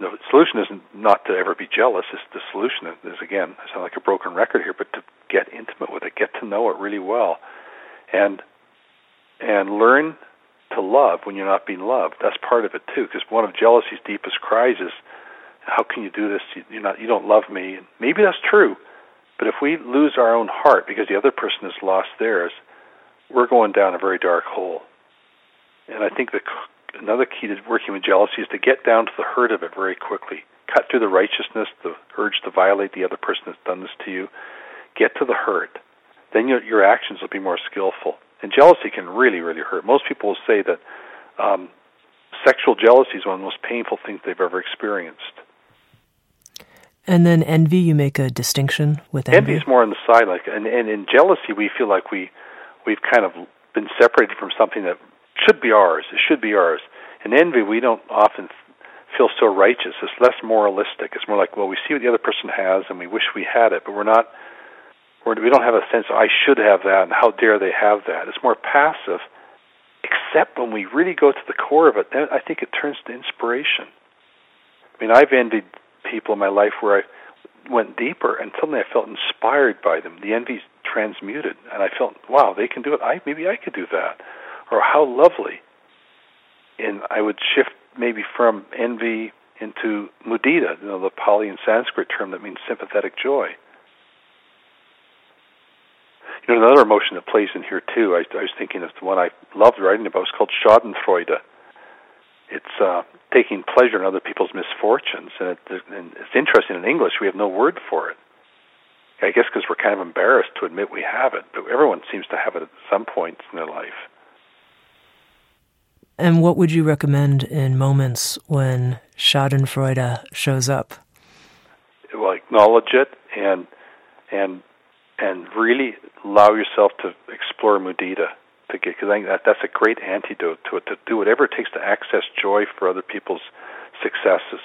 The solution isn't not to ever be jealous. It's the solution is, again, I sound like a broken record here, but to get intimate with it, get to know it really well, and and learn to love when you're not being loved. That's part of it too, because one of jealousy's deepest cries is, "How can you do this? You're not, you don't love me." And maybe that's true, but if we lose our own heart because the other person has lost theirs, we're going down a very dark hole. And I think the Another key to working with jealousy is to get down to the hurt of it very quickly. Cut through the righteousness, the urge to violate the other person that's done this to you. Get to the hurt. Then your, your actions will be more skillful. And jealousy can really, really hurt. Most people will say that um, sexual jealousy is one of the most painful things they've ever experienced. And then envy, you make a distinction with envy? Envy is more on the side. Like, and, and in jealousy, we feel like we, we've kind of been separated from something that should be ours. It should be ours. In envy, we don't often feel so righteous. It's less moralistic. It's more like, well, we see what the other person has, and we wish we had it, but we're not. We're, we don't have a sense of, I should have that, and how dare they have that. It's more passive. Except when we really go to the core of it, then I think it turns to inspiration. I mean, I've envied people in my life where I went deeper, and suddenly I felt inspired by them. The envy's transmuted, and I felt, wow, they can do it. I maybe I could do that. Or how lovely. And I would shift maybe from envy into mudita, you know, the Pali and Sanskrit term that means sympathetic joy. You know, another emotion that plays in here too, I, I was thinking of the one I loved writing about, it's called Schadenfreude. It's uh, taking pleasure in other people's misfortunes. And, it, and it's interesting, in English we have no word for it. I guess because we're kind of embarrassed to admit we have it, but everyone seems to have it at some point in their life. And what would you recommend in moments when Schadenfreude shows up? Well, acknowledge it and and and really allow yourself to explore mudita. To get, because I think that, that's a great antidote to it. To do whatever it takes to access joy for other people's successes.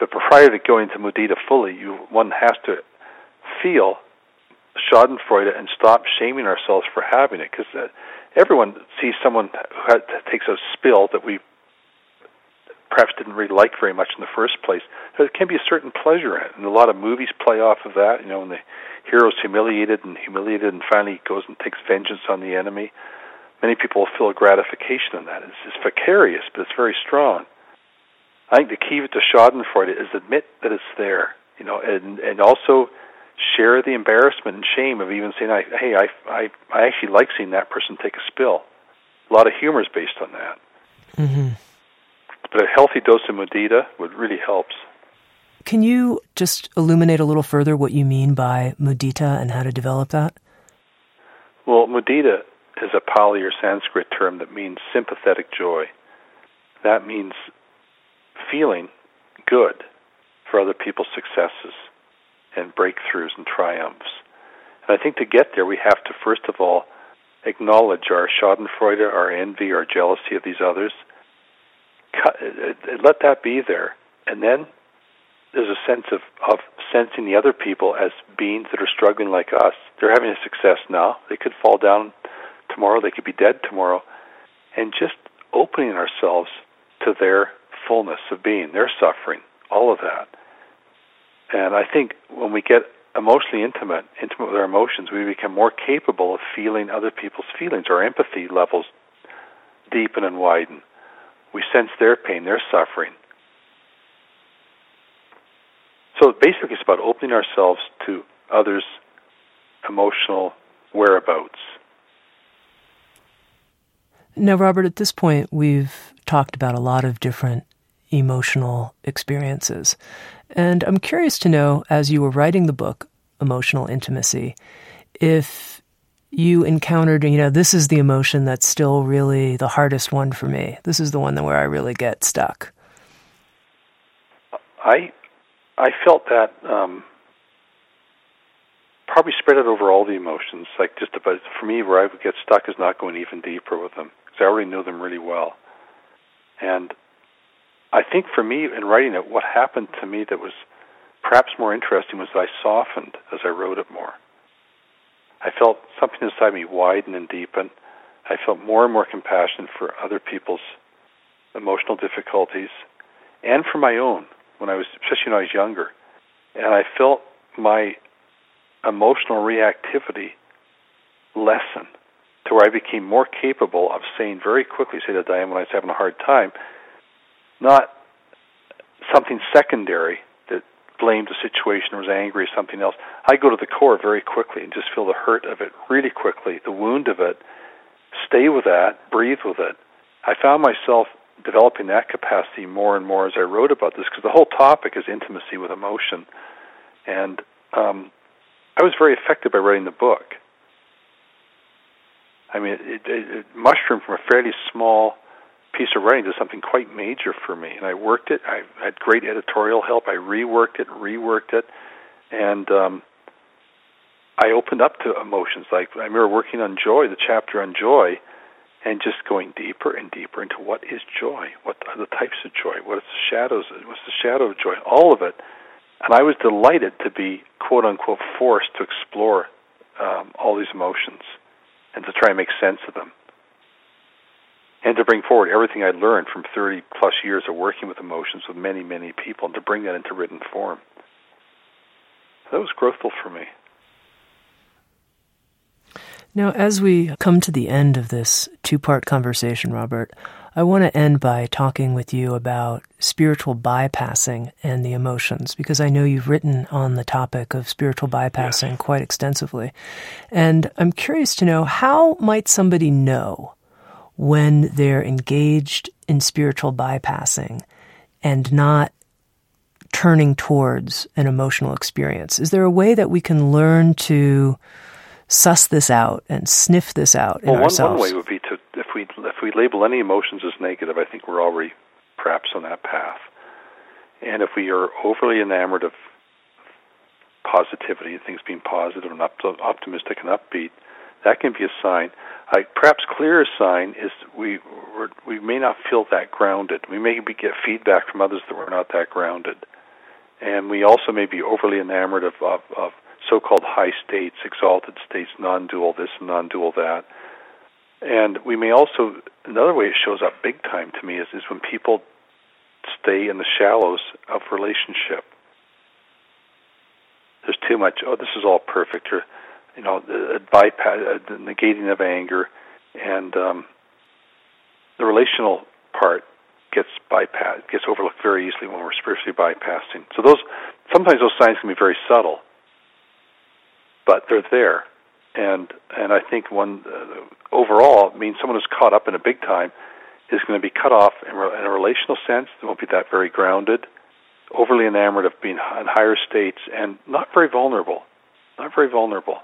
But prior to going to mudita fully, you one has to feel Schadenfreude and stop shaming ourselves for having it, because that. Everyone sees someone who takes a spill that we perhaps didn't really like very much in the first place. There can be a certain pleasure in it, and a lot of movies play off of that. You know, when the hero's humiliated and humiliated and finally goes and takes vengeance on the enemy, many people feel gratification in that. It's, it's vicarious, but it's very strong. I think the key to Schadenfreude is admit that it's there, you know, and, and also share the embarrassment and shame of even saying, hey, I, I, I actually like seeing that person take a spill. A lot of humor is based on that. Mm-hmm. But a healthy dose of mudita would really helps. Can you just illuminate a little further what you mean by mudita and how to develop that? Well, mudita is a Pali or Sanskrit term that means sympathetic joy. That means feeling good for other people's successes and breakthroughs and triumphs. And And I think to get there, we have to, first of all, acknowledge our schadenfreude, our envy, our jealousy of these others. Let that be there. And then there's a sense of, of sensing the other people as beings that are struggling like us. They're having a success now. They could fall down tomorrow. They could be dead tomorrow. And just opening ourselves to their fullness of being, their suffering, all of that. And I think when we get emotionally intimate, intimate with our emotions, we become more capable of feeling other people's feelings. Our empathy levels deepen and widen. We sense their pain, their suffering. So basically it's about opening ourselves to others' emotional whereabouts. Now, Robert, at this point, we've talked about a lot of different emotional experiences. And I'm curious to know, as you were writing the book, Emotional Intimacy, if you encountered, you know, this is the emotion that's still really the hardest one for me. This is the one that where I really get stuck. I I felt that um, probably spread it over all the emotions. Like just about, for me, where I would get stuck is not going even deeper with them, because I already knew them really well. And I think for me, in writing it, what happened to me that was perhaps more interesting was that I softened as I wrote it more. I felt something inside me widen and deepen. I felt more and more compassion for other people's emotional difficulties and for my own, when I was, especially when I was younger. And I felt my emotional reactivity lessen to where I became more capable of saying very quickly, say to Diane when I was having a hard time, not something secondary that blamed the situation or was angry or something else. I go to the core very quickly and just feel the hurt of it really quickly, the wound of it, stay with that, breathe with it. I found myself developing that capacity more and more as I wrote about this, because the whole topic is intimacy with emotion. And um, I was very affected by writing the book. I mean, it, it, it mushroomed from a fairly small piece of writing to something quite major for me. And I worked it. I had great editorial help. I reworked it, reworked it. And um, I opened up to emotions. Like I remember working on joy, the chapter on joy, and just going deeper and deeper into what is joy? What are the types of joy? What is the shadows? What's the shadow of joy? All of it. And I was delighted to be, quote-unquote, forced to explore um, all these emotions and to try and make sense of them, and to bring forward everything I learned from thirty-plus years of working with emotions with many, many people, and to bring that into written form. That was growthful for me. Now, as we come to the end of this two-part conversation, Robert, I want to end by talking with you about spiritual bypassing and the emotions, because I know you've written on the topic of spiritual bypassing yes. quite extensively. And I'm curious to know, how might somebody know when they're engaged in spiritual bypassing and not turning towards an emotional experience? Is there a way that we can learn to suss this out and sniff this out in well, one, ourselves? One way would be to, if we if we label any emotions as negative, I think we're already perhaps on that path. And if we are overly enamored of positivity, things being positive and op- optimistic and upbeat, that can be a sign. I, perhaps clearer sign is we we're, we may not feel that grounded. We may be, get feedback from others that we're not that grounded. And we also may be overly enamored of, of, of so-called high states, exalted states, non-dual this and non-dual that. And we may also, another way it shows up big time to me is, is when people stay in the shallows of relationship. There's too much, oh, this is all perfect, or you know, the bypass, the negating of anger, and um, the relational part gets bypassed, gets overlooked very easily when we're spiritually bypassing. So those, sometimes those signs can be very subtle, but they're there. And and I think one uh, overall, I mean, someone who's caught up in a big time is going to be cut off in, re- in a relational sense. They won't be that very grounded, overly enamored of being in higher states, and not very vulnerable. Not very vulnerable.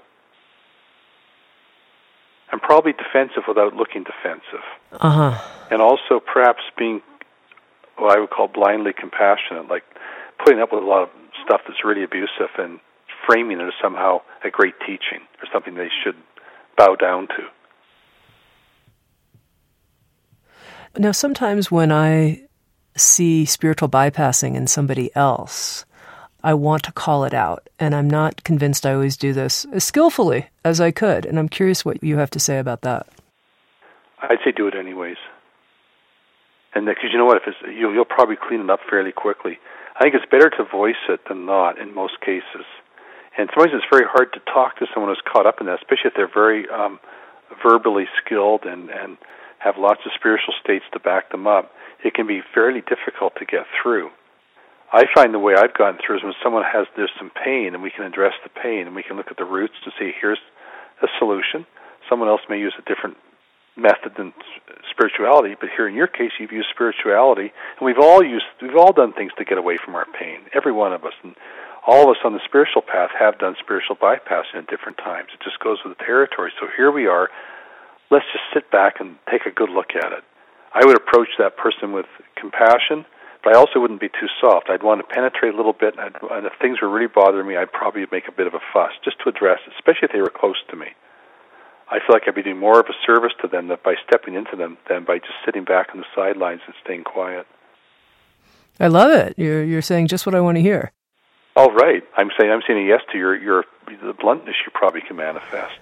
And probably defensive without looking defensive. Uh-huh. And also perhaps being what I would call blindly compassionate, like putting up with a lot of stuff that's really abusive and framing it as somehow a great teaching or something they should bow down to. Now, sometimes when I see spiritual bypassing in somebody else, I want to call it out, and I'm not convinced I always do this as skillfully as I could, and I'm curious what you have to say about that. I'd say do it anyways. And because you know what, if it's, you'll, you'll probably clean it up fairly quickly. I think it's better to voice it than not in most cases. And sometimes it's very hard to talk to someone who's caught up in that, especially if they're very um, verbally skilled and, and have lots of spiritual states to back them up. It can be fairly difficult to get through. I find the way I've gotten through is when someone has, there's some pain, and we can address the pain, and we can look at the roots to say, here's a solution. Someone else may use a different method than spirituality, but here in your case, you've used spirituality, and we've all used, we've all done things to get away from our pain, every one of us, and all of us on the spiritual path have done spiritual bypassing at different times. It just goes with the territory. So here we are. Let's just sit back and take a good look at it. I would approach that person with compassion, but I also wouldn't be too soft. I'd want to penetrate a little bit, and, I'd, and if things were really bothering me, I'd probably make a bit of a fuss just to address it, especially if they were close to me. I feel like I'd be doing more of a service to them by stepping into them than by just sitting back on the sidelines and staying quiet. I love it. You're, you're saying just what I want to hear. Oh, right. I'm saying I'm saying a yes to your, your the bluntness you probably can manifest.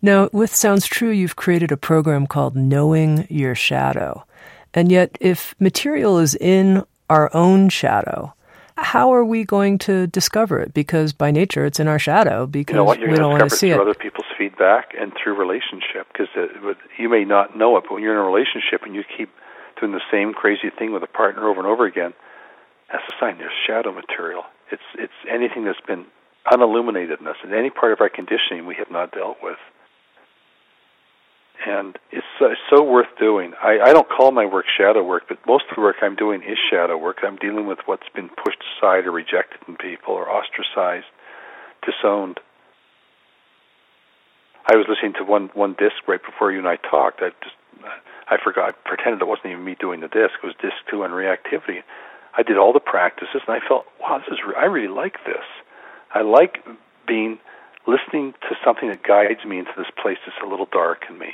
Now, with Sounds True, you've created a program called Knowing Your Shadow. And yet, if material is in our own shadow, how are we going to discover it? Because by nature, it's in our shadow because you know what? You're we don't want to see it. Through other people's feedback and through relationship, because you may not know it, but when you're in a relationship and you keep doing the same crazy thing with a partner over and over again, that's a sign there's shadow material. It's it's anything that's been unilluminated in us, and any part of our conditioning we have not dealt with. And it's uh, so worth doing. I, I don't call my work shadow work, but most of the work I'm doing is shadow work. I'm dealing with what's been pushed aside or rejected in people or ostracized, disowned. I was listening to one, one disc right before you and I talked. I just I forgot. I pretended it wasn't even me doing the disc. It was disc two on reactivity. I did all the practices, and I felt, wow, this is re- I really like this. I like being listening to something that guides me into this place that's a little dark in me.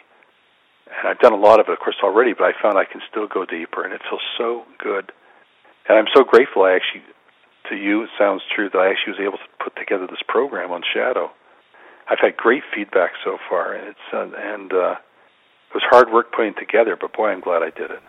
And I've done a lot of it, of course, already, but I found I can still go deeper, and it feels so good. And I'm so grateful I actually, to you, it sounds true, that I actually was able to put together this program on shadow. I've had great feedback so far, and, it's, uh, and uh, it was hard work putting it together, but boy, I'm glad I did it.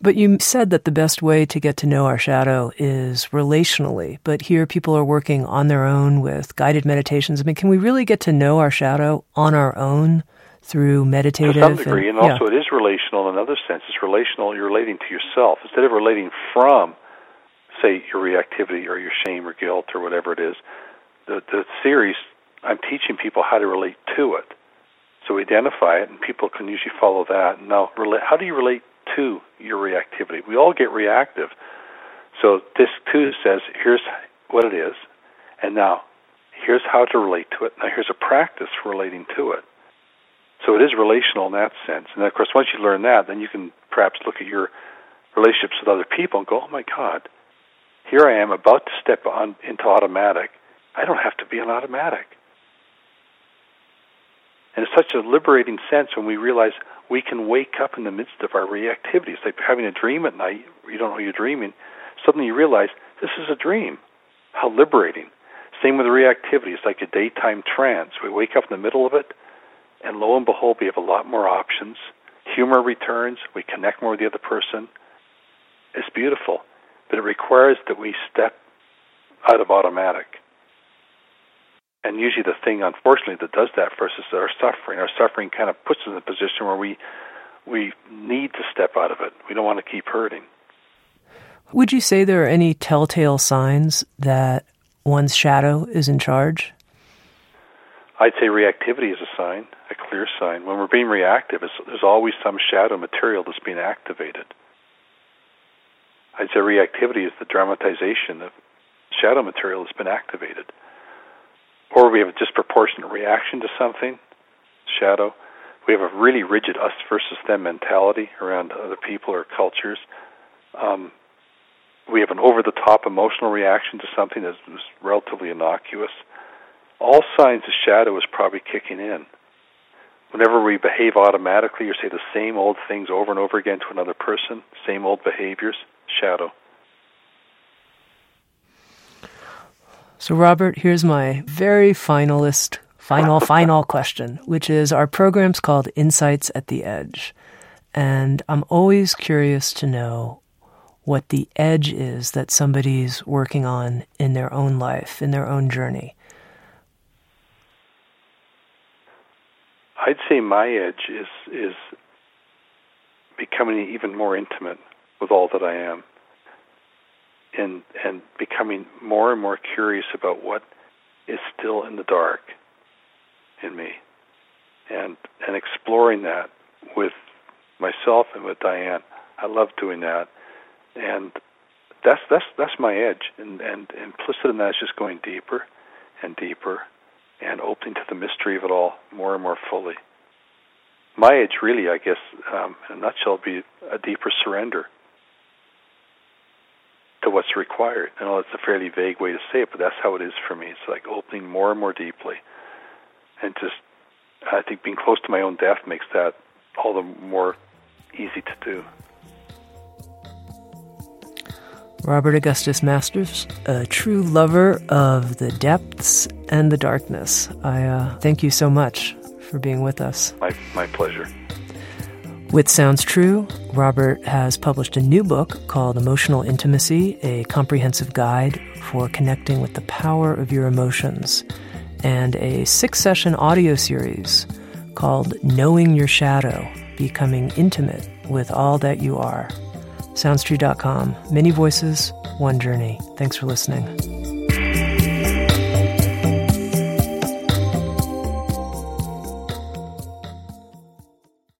But you said that the best way to get to know our shadow is relationally, but here people are working on their own with guided meditations. I mean, can we really get to know our shadow on our own through meditative? To some degree, and, and also yeah. It is relational in another sense. It's relational, you're relating to yourself. Instead of relating from, say, your reactivity or your shame or guilt or whatever it is, the, the series, I'm teaching people how to relate to it. So we identify it, and people can usually follow that. Now, how do you relate to your reactivity? We all get reactive. So this too says, here's what it is, and now here's how to relate to it. Now here's a practice for relating to it. So it is relational in that sense. And then, of course, once you learn that, then you can perhaps look at your relationships with other people and go, oh my God, here I am about to step on into automatic. I don't have to be an automatic. And it's such a liberating sense when we realize we can wake up in the midst of our reactivity. It's like having a dream at night. You don't know you're dreaming. Suddenly you realize this is a dream. How liberating. Same with reactivity. It's like a daytime trance. We wake up in the middle of it, and lo and behold, we have a lot more options. Humor returns. We connect more with the other person. It's beautiful, but it requires that we step out of automatic. And usually the thing, unfortunately, that does that for us is our suffering. Our suffering kind of puts us in a position where we we need to step out of it. We don't want to keep hurting. Would you say there are any telltale signs that one's shadow is in charge? I'd say reactivity is a sign, a clear sign. When we're being reactive, it's, there's always some shadow material that's being activated. I'd say reactivity is the dramatization of shadow material that's been activated. Or we have a disproportionate reaction to something, shadow. We have a really rigid us versus them mentality around other people or cultures. Um, we have an over-the-top emotional reaction to something that's relatively innocuous, all signs of shadow is probably kicking in. Whenever we behave automatically or say the same old things over and over again to another person, same old behaviors, shadow. So, Robert, here's my very finalist, final, final question, which is our program's called Insights at the Edge. And I'm always curious to know what the edge is that somebody's working on in their own life, in their own journey. I'd say my edge is is becoming even more intimate with all that I am, and and becoming more and more curious about what is still in the dark in me, and and exploring that with myself and with Diane. I love doing that. And that's that's that's my edge, and, and implicit in that is just going deeper and deeper and opening to the mystery of it all more and more fully. My edge really, I guess, um, in a nutshell, be a deeper surrender to what's required. I know it's a fairly vague way to say it, but that's how it is for me. It's like opening more and more deeply. And just, I think being close to my own death makes that all the more easy to do. Robert Augustus Masters, a true lover of the depths and the darkness. I uh, thank you so much for being with us. My, my pleasure. With Sounds True, Robert has published a new book called Emotional Intimacy, a comprehensive guide for connecting with the power of your emotions, and a six-session audio series called Knowing Your Shadow, Becoming Intimate with All That You Are. sounds true dot com. Many voices, one journey. Thanks for listening.